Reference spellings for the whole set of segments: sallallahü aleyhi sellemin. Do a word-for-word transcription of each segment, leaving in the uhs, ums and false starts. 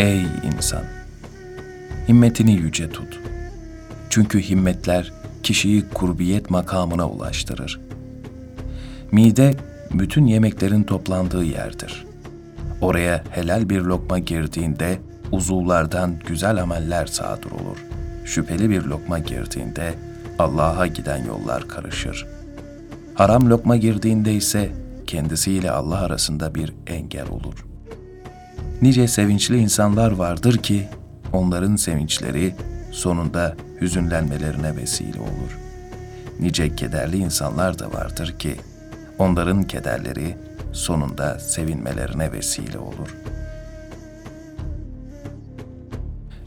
Ey insan! Himmetini yüce tut. Çünkü himmetler kişiyi kurbiyet makamına ulaştırır. Mide, bütün yemeklerin toplandığı yerdir. Oraya helal bir lokma girdiğinde uzuvlardan güzel ameller sadır olur. Şüpheli bir lokma girdiğinde Allah'a giden yollar karışır. Haram lokma girdiğinde ise kendisiyle Allah arasında bir engel olur. Nice sevinçli insanlar vardır ki onların sevinçleri sonunda hüzünlenmelerine vesile olur. Nice kederli insanlar da vardır ki onların kederleri sonunda sevinmelerine vesile olur.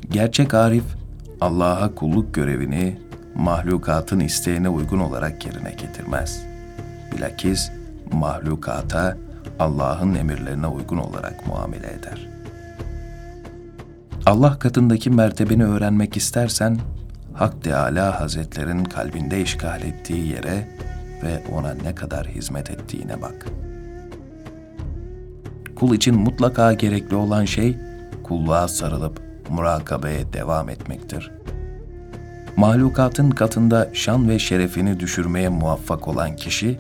Gerçek arif, Allah'a kulluk görevini mahlukatın isteğine uygun olarak yerine getirmez. Bilakis mahlukata Allah'ın emirlerine uygun olarak muamele eder. Allah katındaki mertebeni öğrenmek istersen, Hak Teâlâ Hazretlerinin kalbinde işgal ettiği yere ve ona ne kadar hizmet ettiğine bak. Kul için mutlaka gerekli olan şey, kulluğa sarılıp murakabeye devam etmektir. Mahlukatın katında şan ve şerefini düşürmeye muvaffak olan kişi,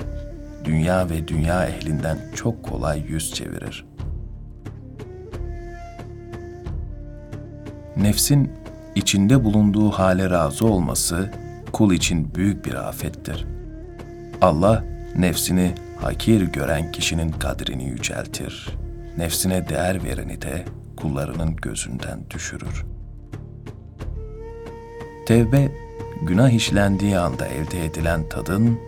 dünya ve dünya ehlinden çok kolay yüz çevirir. Nefsin içinde bulunduğu hale razı olması, kul için büyük bir afettir. Allah, nefsini hakir gören kişinin kadrini yüceltir. Nefsine değer vereni de kullarının gözünden düşürür. Tevbe, günah işlendiği anda elde edilen tadın,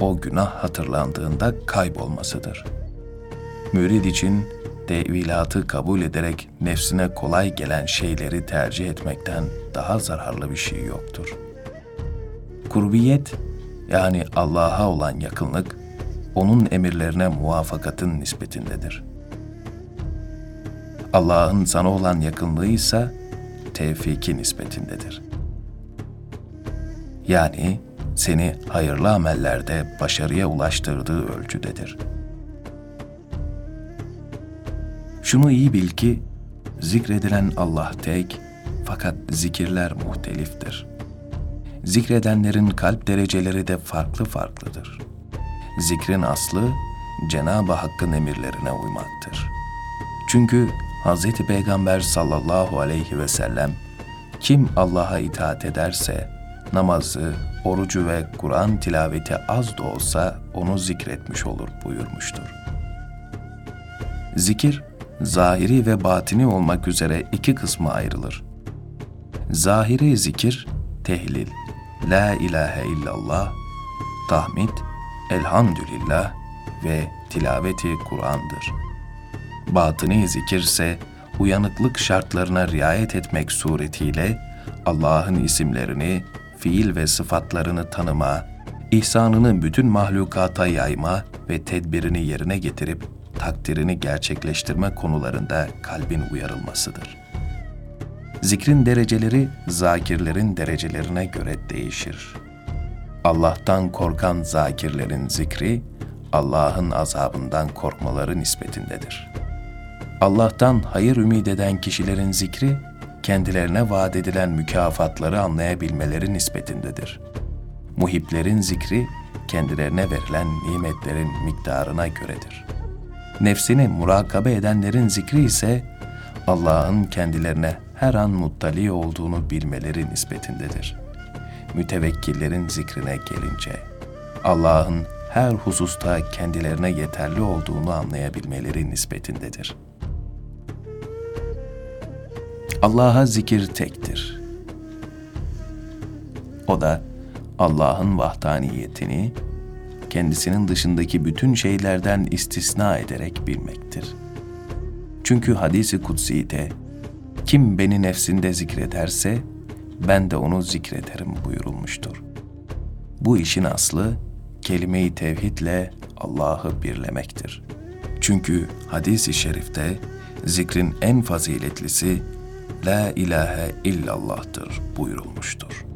o günah hatırlandığında kaybolmasıdır. Mürid için tevilatı kabul ederek nefsine kolay gelen şeyleri tercih etmekten daha zararlı bir şey yoktur. Kurbiyet, yani Allah'a olan yakınlık, onun emirlerine muvafakatın nispetindedir. Allah'ın sana olan yakınlığı ise tevfiki nispetindedir. Yani seni hayırlı amellerde başarıya ulaştırdığı ölçüdedir. Şunu iyi bil ki, zikredilen Allah tek, fakat zikirler muhteliftir. Zikredenlerin kalp dereceleri de farklı farklıdır. Zikrin aslı, Cenab-ı Hakk'ın emirlerine uymaktır. Çünkü Hazreti Peygamber sallallahu aleyhi ve sellem, kim Allah'a itaat ederse, namazı, orucu ve Kur'an tilaveti az da olsa onu zikretmiş olur buyurmuştur. Zikir, zahiri ve batini olmak üzere iki kısma ayrılır. Zahiri zikir, tehlil, la ilahe illallah, tahmid, elhamdülillah ve tilaveti Kur'an'dır. Batini zikirse, uyanıklık şartlarına riayet etmek suretiyle Allah'ın isimlerini, fiil ve sıfatlarını tanıma, ihsanını bütün mahlukata yayma ve tedbirini yerine getirip takdirini gerçekleştirme konularında kalbin uyarılmasıdır. Zikrin dereceleri, zakirlerin derecelerine göre değişir. Allah'tan korkan zakirlerin zikri, Allah'ın azabından korkmaları nispetindedir. Allah'tan hayır ümit eden kişilerin zikri, kendilerine vaat edilen mükafatları anlayabilmeleri nispetindedir. Muhiplerin zikri, kendilerine verilen nimetlerin miktarına göredir. Nefsini murakabe edenlerin zikri ise, Allah'ın kendilerine her an muttali olduğunu bilmeleri nispetindedir. Mütevekkillerin zikrine gelince, Allah'ın her hususta kendilerine yeterli olduğunu anlayabilmeleri nispetindedir. Allah'a zikir tektir. O da Allah'ın vahdaniyetini, kendisinin dışındaki bütün şeylerden istisna ederek bilmektir. Çünkü hadis-i kutsi'de, kim beni nefsinde zikrederse, ben de onu zikrederim buyurulmuştur. Bu işin aslı, kelime-i tevhidle Allah'ı birlemektir. Çünkü hadis-i şerifte, zikrin en faziletlisi, La ilahe illallah'tır buyurulmuştur.